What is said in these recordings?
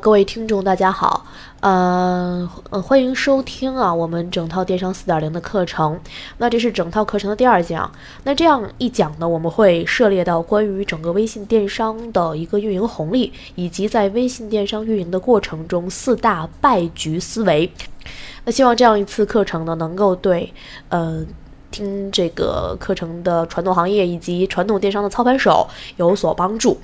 各位听众大家好，欢迎收听我们整套电商 4.0 的课程。那这是整套课程的第二讲，那这样一讲呢，我们会涉猎到关于整个微信电商的一个运营红利，以及在微信电商运营的过程中四大败局思维。那希望这样一次课程呢，能够对听这个课程的传统行业以及传统电商的操盘手有所帮助。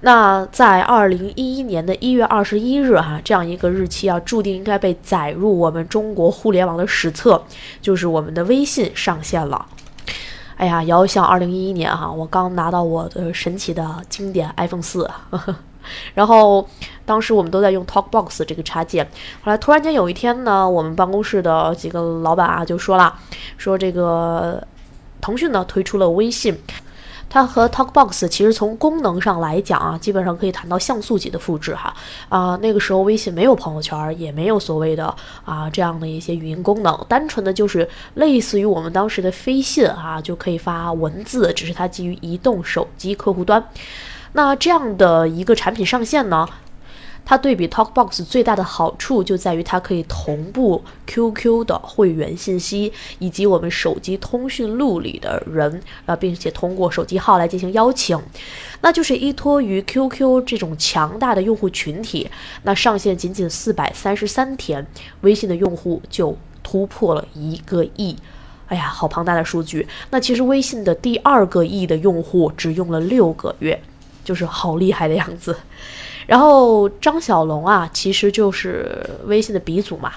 那在2011年1月21日这样一个日期注定应该被载入我们中国互联网的史册，就是我们的微信上线了。哎呀，遥想2011年我刚拿到我的神奇的经典 iPhone 4，然后当时我们都在用 Talkbox 这个插件。后来突然间有一天呢，我们办公室的几个老板就说了，说这个腾讯呢推出了微信，它和 Talkbox 其实从功能上来讲基本上可以谈到像素级的复制那个时候微信没有朋友圈，也没有所谓的这样的一些语音功能，单纯的就是类似于我们当时的飞信就可以发文字，只是它基于移动手机客户端。那这样的一个产品上线呢，它对比 Talkbox 最大的好处就在于它可以同步 QQ 的会员信息以及我们手机通讯录里的人并且通过手机号来进行邀请。那就是依托于 QQ 这种强大的用户群体，那上线仅仅433天，微信的用户就突破了1个亿。哎呀，好庞大的数据。那其实微信的第2个亿的用户只用了6个月，就是好厉害的样子。然后张小龙其实就是微信的鼻祖嘛。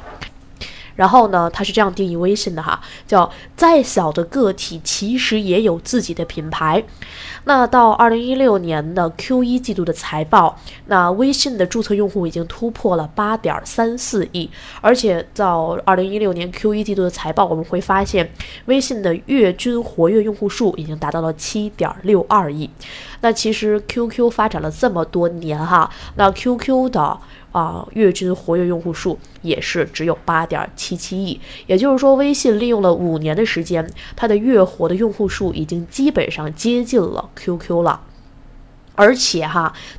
然后呢，他是这样定义微信的叫再小的个体其实也有自己的品牌。那到2016年的 Q1 季度的财报，那微信的注册用户已经突破了8.34亿，而且到2016年 Q1 季度的财报，我们会发现微信的月均活跃用户数已经达到了7.62亿。那其实 QQ 发展了这么多年那 QQ 的月均活跃用户数也是只有8.77亿，也就是说，微信利用了5年的时间，它的月活的用户数已经基本上接近了 QQ 了。而且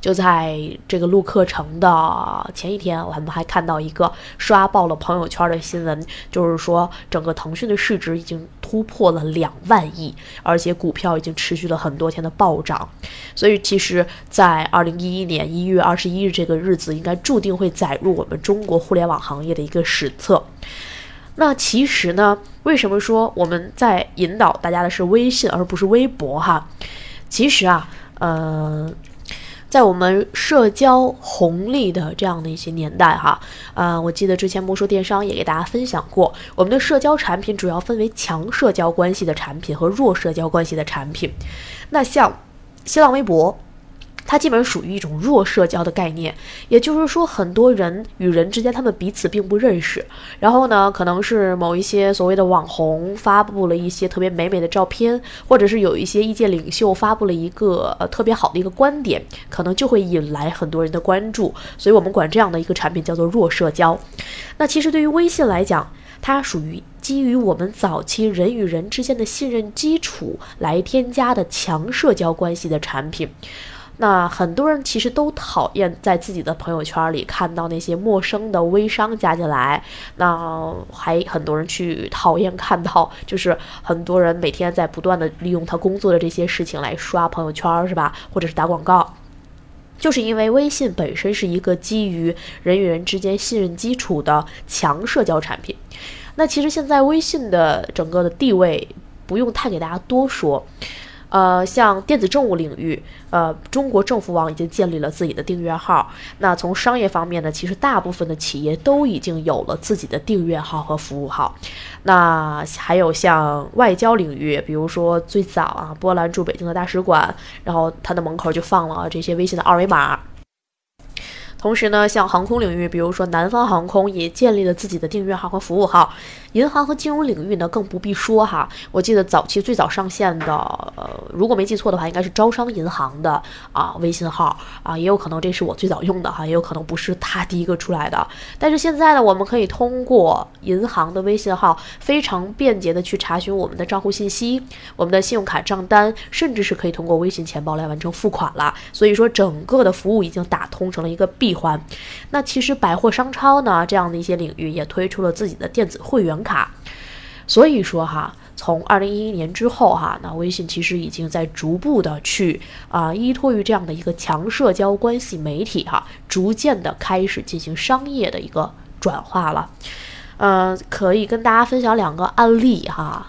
就在这个录课程的前一天，我们还看到一个刷爆了朋友圈的新闻，就是说整个腾讯的市值已经突破了2万亿，而且股票已经持续了很多天的暴涨。所以其实在2011年1月21日这个日子，应该注定会载入我们中国互联网行业的一个史册。那其实呢，为什么说我们在引导大家的是微信而不是微博其实在我们社交红利的这样的一些年代我记得之前魔说电商也给大家分享过，我们的社交产品主要分为强社交关系的产品和弱社交关系的产品。那像新浪微博，它基本属于一种弱社交的概念，也就是说，很多人与人之间他们彼此并不认识。然后呢，可能是某一些所谓的网红发布了一些特别美的照片，或者是有一些意见领袖发布了一个特别好的一个观点，可能就会引来很多人的关注。所以我们管这样的一个产品叫做弱社交。那其实对于微信来讲，它属于基于我们早期人与人之间的信任基础来添加的强社交关系的产品。那很多人其实都讨厌在自己的朋友圈里看到那些陌生的微商加进来，那还很多人去讨厌看到，就是很多人每天在不断的利用他工作的这些事情来刷朋友圈，是吧？或者是打广告。就是因为微信本身是一个基于人与人之间信任基础的强社交产品。那其实现在微信的整个的地位不用太给大家多说。像电子政务领域，中国政府网已经建立了自己的订阅号。那从商业方面呢，其实大部分的企业都已经有了自己的订阅号和服务号。那还有像外交领域，比如说最早波兰驻北京的大使馆，然后它的门口就放了这些微信的二维码。同时呢，像航空领域，比如说南方航空也建立了自己的订阅号和服务号。银行和金融领域呢更不必说哈。我记得最早上线的，如果没记错的话，应该是招商银行的啊微信号啊，也有可能这是我最早用的哈，也有可能不是它第一个出来的。但是现在呢，我们可以通过银行的微信号非常便捷的去查询我们的账户信息、我们的信用卡账单，甚至是可以通过微信钱包来完成付款了。所以说，整个的服务已经打通成了一个闭环。那其实百货商超呢，这样的一些领域也推出了自己的电子会员卡。所以说哈，从2011年之后哈，那微信其实已经在逐步的去依托于这样的一个强社交关系媒体哈，逐渐的开始进行商业的一个转化了。可以跟大家分享两个案例哈。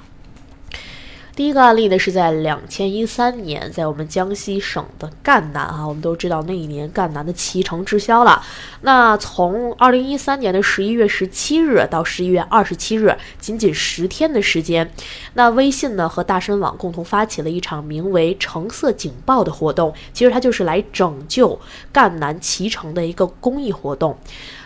第一个案例呢是在2013年，在我们江西省的赣南啊，我们都知道那一年赣南的脐橙滞销了。那从2013年的11月17日到11月27日，仅10天的时间，那微信呢和大深网共同发起了一场名为“橙色警报”的活动，其实它就是来拯救赣南脐橙的一个公益活动。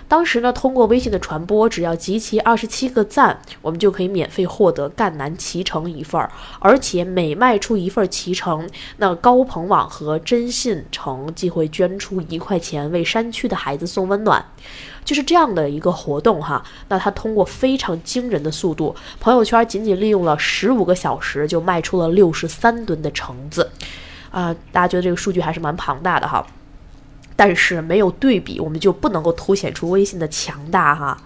当时呢，通过微信的传播，只要集齐27个赞，我们就可以免费获得赣南脐橙一份，而且每卖出一份脐橙，那高朋网和真信橙即会捐出1块钱，为山区的孩子送温暖。就是这样的一个活动哈，那它通过非常惊人的速度，朋友圈仅仅利用了15个小时就卖出了63吨的橙子，大家觉得这个数据还是蛮庞大的哈。但是没有对比，我们就不能够凸显出微信的强大哈。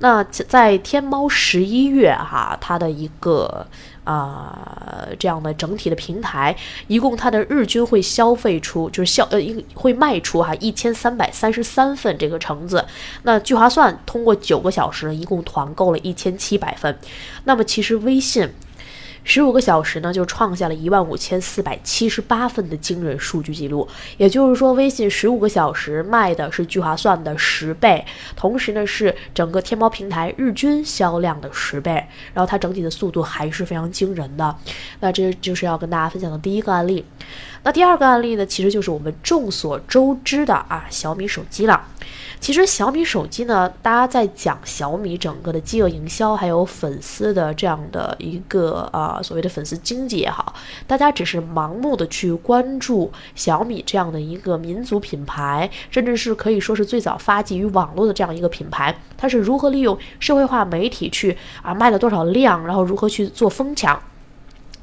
那在天猫11月哈，它的一个这样的整体的平台，一共它的日均会消费出会卖出哈1333份这个橙子。那据划算，通过9个小时，一共团购了1700份。那么其实微信15个小时呢，就创下了15478份的惊人数据记录。也就是说，微信15个小时卖的是聚划算的10倍，同时呢是整个天猫平台日均销量的10倍。然后它整体的速度还是非常惊人的。那这就是要跟大家分享的第一个案例。那第二个案例呢，其实就是我们众所周知的小米手机了。其实小米手机呢，大家在讲小米整个的饥饿营销，还有粉丝的这样的一个所谓的粉丝经济也好，大家只是盲目的去关注小米这样的一个民族品牌，甚至是可以说是最早发迹于网络的这样一个品牌，它是如何利用社会化媒体去卖了多少量，然后如何去做疯抢。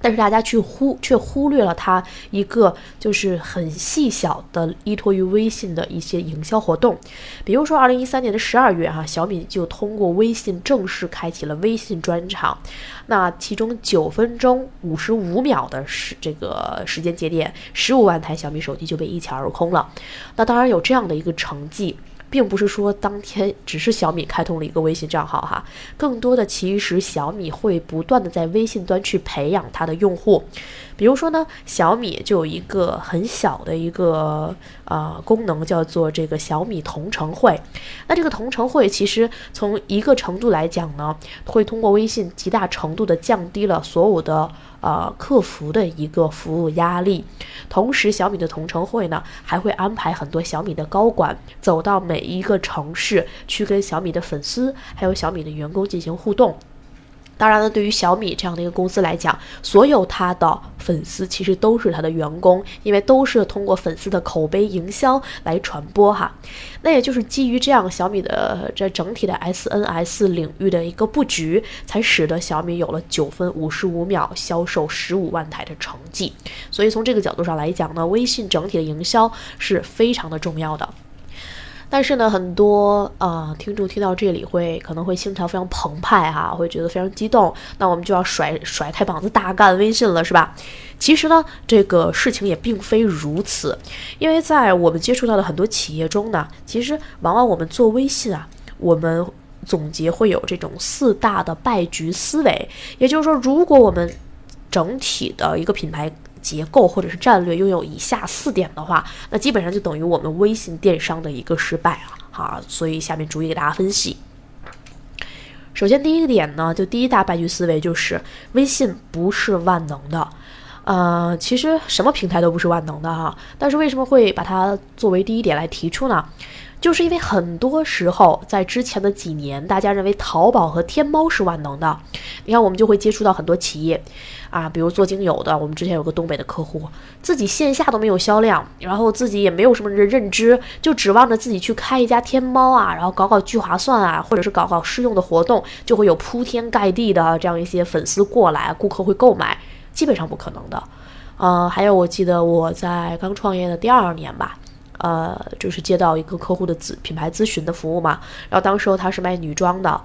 但是大家却忽略了它一个就是很细小的依托于微信的一些营销活动。比如说2013年的12月哈，小米就通过微信正式开启了微信专场，那其中9分钟55秒的这个时间节点，15万台小米手机就被一抢而空了。那当然有这样的一个成绩，并不是说当天只是小米开通了一个微信账号哈，更多的其实小米会不断的在微信端去培养它的用户。比如说呢，小米就有一个很小的一个功能，叫做这个小米同城会。那这个同城会其实从一个程度来讲呢，会通过微信极大程度的降低了所有的客服的一个服务压力。同时小米的同城会呢，还会安排很多小米的高管走到每一个城市去跟小米的粉丝还有小米的员工进行互动。当然了，对于小米这样的一个公司来讲，所有它的粉丝其实都是它的员工，因为都是通过粉丝的口碑营销来传播哈。那也就是基于这样小米的这整体的 SNS 领域的一个布局，才使得小米有了9分55秒销售15万台的成绩。所以从这个角度上来讲呢，微信整体的营销是非常的重要的。但是呢，很多听众听到这里可能会心潮非常澎湃哈，会觉得非常激动，那我们就要甩开膀子大干微信了，是吧？其实呢，这个事情也并非如此，因为在我们接触到的很多企业中呢，其实往往我们做微信我们总结会有这种4大的败局思维。也就是说，如果我们整体的一个品牌结构或者是战略拥有以下4点的话，那基本上就等于我们微信电商的一个失败啊。所以下面逐一给大家分析。首先第一个点呢，就第一大败局思维，就是微信不是万能的。其实什么平台都不是万能的哈，但是为什么会把它作为第一点来提出呢？就是因为很多时候在之前的几年，大家认为淘宝和天猫是万能的。你看我们就会接触到很多企业啊，比如做精油的，我们之前有个东北的客户，自己线下都没有销量，然后自己也没有什么认知，就指望着自己去开一家天猫啊，然后搞搞聚划算啊，或者是搞搞试用的活动，就会有铺天盖地的这样一些粉丝过来，顾客会购买，基本上不可能的。还有我记得我在刚创业的第2年吧，就是接到一个客户的品牌咨询的服务嘛，然后当时他是卖女装的，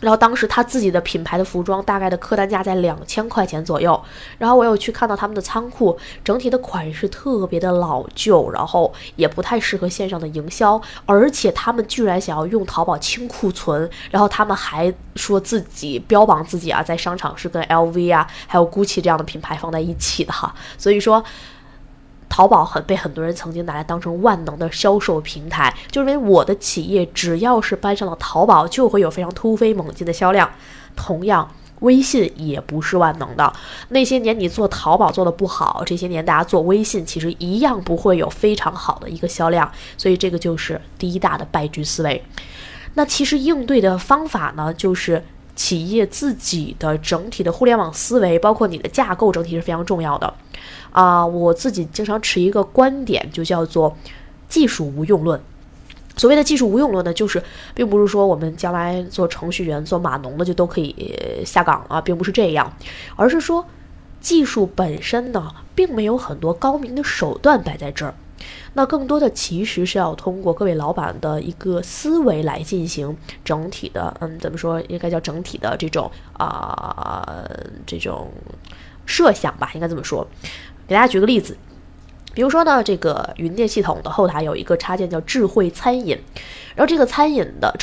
然后当时他自己的品牌的服装大概的客单价在2000块钱左右，然后我有去看到他们的仓库，整体的款式特别的老旧，然后也不太适合线上的营销，而且他们居然想要用淘宝清库存，然后他们还说自己标榜自己啊，在商场是跟 LV 啊还有 GUCCI 这样的品牌放在一起的哈，所以说淘宝被很多人曾经拿来当成万能的销售平台，就认为我的企业只要是搬上了淘宝就会有非常突飞猛进的销量。同样微信也不是万能的，那些年你做淘宝做得不好，这些年大家做微信其实一样不会有非常好的一个销量，所以这个就是第一大的败局思维。那其实应对的方法呢，就是企业自己的整体的互联网思维，包括你的架构整体是非常重要的啊，我自己经常持一个观点，就叫做技术无用论。所谓的技术无用论呢，就是并不是说我们将来做程序员做码农的就都可以下岗啊，并不是这样，而是说技术本身呢并没有很多高明的手段摆在这儿，那更多的其实是要通过各位老板的一个思维来进行整体的，怎么说，应该叫整体的这种这种设想吧，应该这么说。给大家举个例子，比如说呢，这个云店系统的后台有一个插件叫智慧餐饮，然后这个智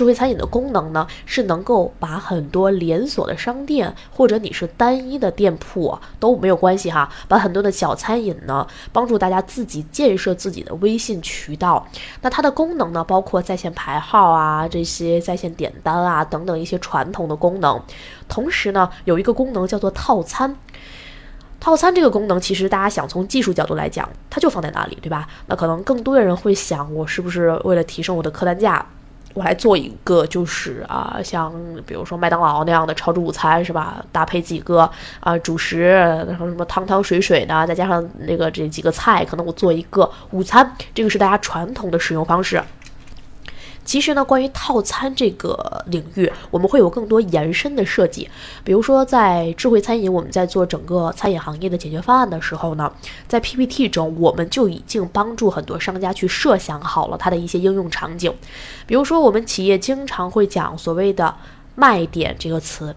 慧餐饮的功能呢，是能够把很多连锁的商店或者你是单一的店铺都没有关系哈，把很多的小餐饮呢，帮助大家自己建设自己的微信渠道。那它的功能呢，包括在线排号啊，这些在线点单啊等等一些传统的功能。同时呢，有一个功能叫做套餐。套餐这个功能其实大家想从技术角度来讲，它就放在那里，对吧？那可能更多的人会想，我是不是为了提升我的客单价，我来做一个就是像比如说麦当劳那样的超值午餐，是吧？搭配几个主食，然后什么汤汤水水的，再加上那个这几个菜，可能我做一个午餐，这个是大家传统的使用方式。其实呢，关于套餐这个领域，我们会有更多延伸的设计。比如说，在智慧餐饮，我们在做整个餐饮行业的解决方案的时候呢，在 PPT 中，我们就已经帮助很多商家去设想好了它的一些应用场景。比如说，我们企业经常会讲所谓的卖点这个词。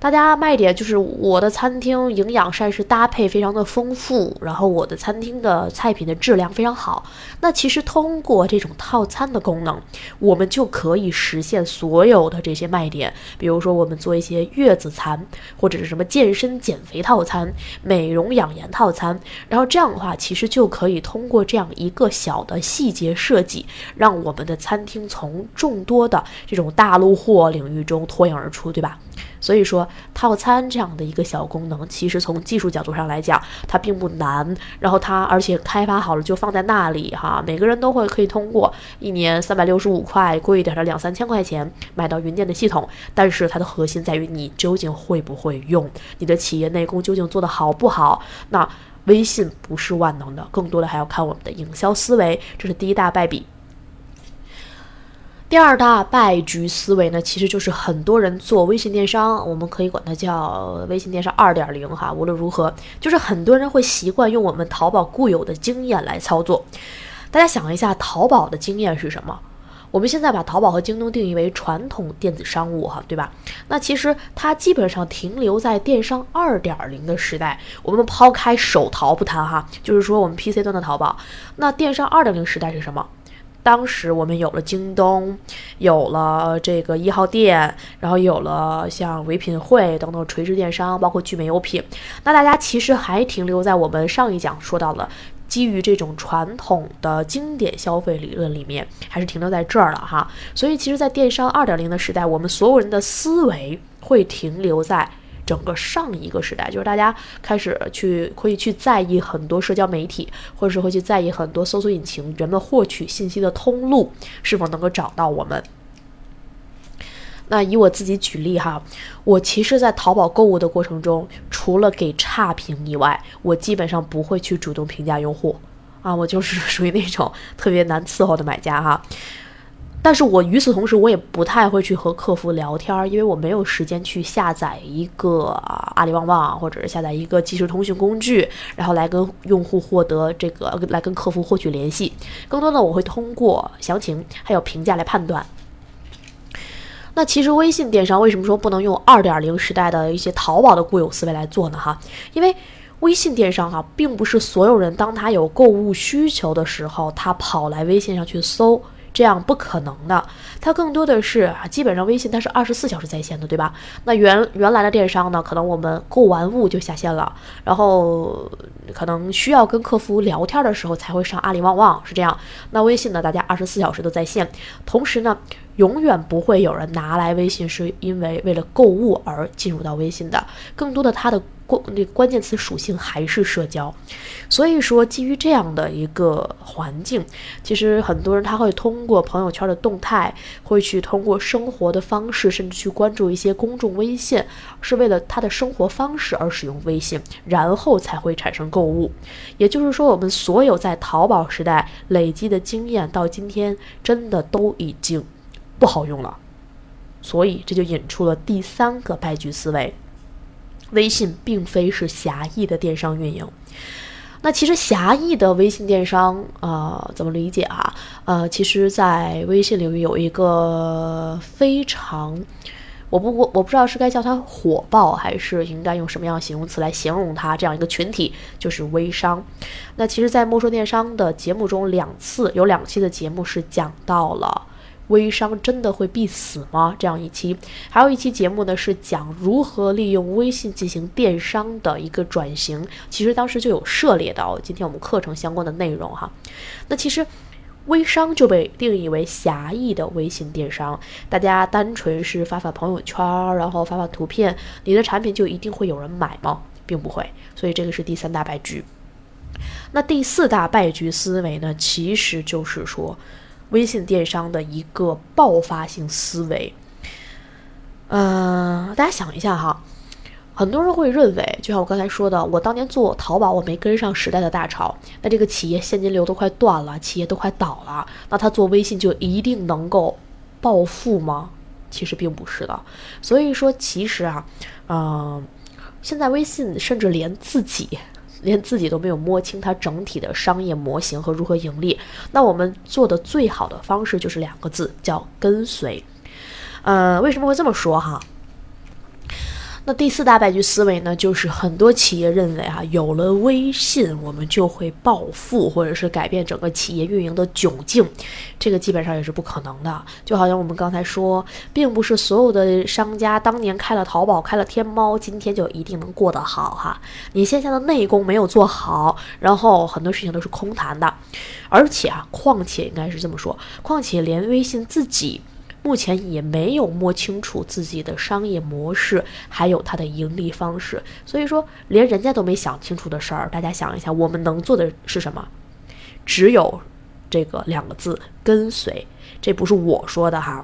大家卖点就是我的餐厅营养膳食搭配非常的丰富，然后我的餐厅的菜品的质量非常好。那其实通过这种套餐的功能，我们就可以实现所有的这些卖点。比如说我们做一些月子餐，或者是什么健身减肥套餐、美容养颜套餐，然后这样的话其实就可以通过这样一个小的细节设计，让我们的餐厅从众多的这种大陆货领域中脱颖而出，对吧？所以说套餐这样的一个小功能，其实从技术角度上来讲它并不难，然后它而且开发好了就放在那里哈，每个人都会可以通过一年365块，贵一点的2000-3000块钱买到云店的系统。但是它的核心在于你究竟会不会用，你的企业内功究竟做得好不好。那微信不是万能的，更多的还要看我们的营销思维，这是第一大败笔。第二大败局思维呢，其实就是很多人做微信电商，我们可以管它叫微信电商 2.0 哈。无论如何，就是很多人会习惯用我们淘宝固有的经验来操作。大家想一下，淘宝的经验是什么？我们现在把淘宝和京东定义为传统电子商务哈，对吧？那其实它基本上停留在电商 2.0 的时代。我们抛开手淘不谈哈，就是说我们 PC 端的淘宝。那电商 2.0 时代是什么？当时我们有了京东，有了这个一号店，然后有了像唯品会等等垂直电商，包括聚美优品。那大家其实还停留在我们上一讲说到了基于这种传统的经典消费理论里面，还是停留在这儿了哈。所以其实在电商 2.0 的时代，我们所有人的思维会停留在整个上一个时代，就是大家开始会去在意很多社交媒体，或者是会去在意很多搜索引擎人们获取信息的通路是否能够找到我们。那以我自己举例哈，我其实在淘宝购物的过程中，除了给差评以外，我基本上不会去主动评价用户啊，我就是属于那种特别难伺候的买家哈。但是我与此同时，我也不太会去和客服聊天，因为我没有时间去下载一个阿里旺旺，或者是下载一个即时通讯工具，然后来跟用户获得这个，来跟客服获取联系。更多的我会通过详情还有评价来判断。那其实微信电商为什么说不能用 2.0 时代的一些淘宝的固有思维来做呢哈？因为微信电商哈，并不是所有人当他有购物需求的时候，他跑来微信上去搜，这样不可能的。它更多的是基本上微信它是24小时在线的，对吧？那原来的电商呢，可能我们购完物就下线了，然后可能需要跟客服聊天的时候才会上阿里旺旺，是这样。那微信呢，大家24小时都在线，同时呢，永远不会有人拿来微信是因为为了购物而进入到微信的，更多的它的关键词属性还是社交。所以说基于这样的一个环境，其实很多人他会通过朋友圈的动态，会去通过生活的方式，甚至去关注一些公众微信，是为了他的生活方式而使用微信，然后才会产生购物。也就是说，我们所有在淘宝时代累积的经验到今天真的都已经不好用了。所以这就引出了第三个败局思维，微信并非是狭义的电商运营。那其实狭义的微信电商怎么理解啊？其实在微信领域有一个非常，我不知道是该叫它火爆，还是应该用什么样的形容词来形容它，这样一个群体就是微商。那其实在莫说电商的节目中，有两期的节目是讲到了微商真的会必死吗？这样一期，还有一期节目呢是讲如何利用微信进行电商的一个转型，其实当时就有涉猎到今天我们课程相关的内容哈。那其实微商就被定义为狭义的微信电商，大家单纯是发朋友圈，然后发图片，你的产品就一定会有人买吗？并不会。所以这个是第三大败局。那第四大败局思维呢，其实就是说微信电商的一个爆发性思维。大家想一下哈，很多人会认为，就像我刚才说的，我当年做淘宝，我没跟上时代的大潮，那这个企业现金流都快断了，企业都快倒了，那他做微信就一定能够暴富吗？其实并不是的。所以说其实现在微信甚至连自己都没有摸清它整体的商业模型和如何盈利。那我们做的最好的方式就是两个字，叫跟随。为什么会这么说哈？那第四大败局思维呢，就是很多企业认为有了微信我们就会暴富，或者是改变整个企业运营的窘境，这个基本上也是不可能的。就好像我们刚才说，并不是所有的商家当年开了淘宝，开了天猫，今天就一定能过得好哈。你线下的内功没有做好，然后很多事情都是空谈的。而且况且应该是这么说，况且连微信自己目前也没有摸清楚自己的商业模式，还有它的盈利方式。所以说连人家都没想清楚的事儿，大家想一下，我们能做的是什么？只有这个两个字，跟随。这不是我说的哈，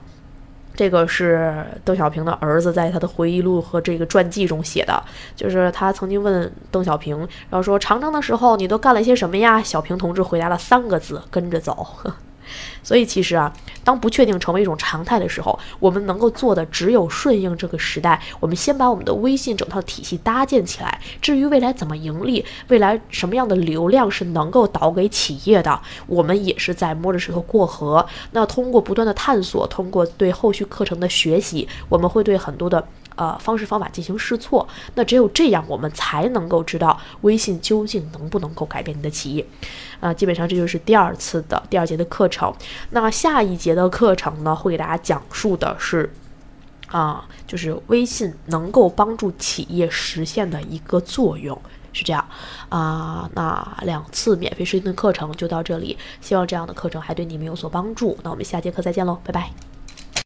这个是邓小平的儿子在他的回忆录和这个传记中写的，就是他曾经问邓小平，然后说长征的时候你都干了些什么呀？小平同志回答了3个字，跟着走。所以其实当不确定成为一种常态的时候，我们能够做的只有顺应这个时代，我们先把我们的微信整套体系搭建起来。至于未来怎么盈利，未来什么样的流量是能够导给企业的，我们也是在摸着石头过河。那通过不断的探索，通过对后续课程的学习，我们会对很多的方式方法进行试错。那只有这样，我们才能够知道微信究竟能不能够改变你的企业。基本上这就是第二节的课程。那下一节的课程呢，会给大家讲述的是就是微信能够帮助企业实现的一个作用，是这样那2次免费试听的课程就到这里，希望这样的课程还对你们有所帮助。那我们下节课再见喽，拜拜。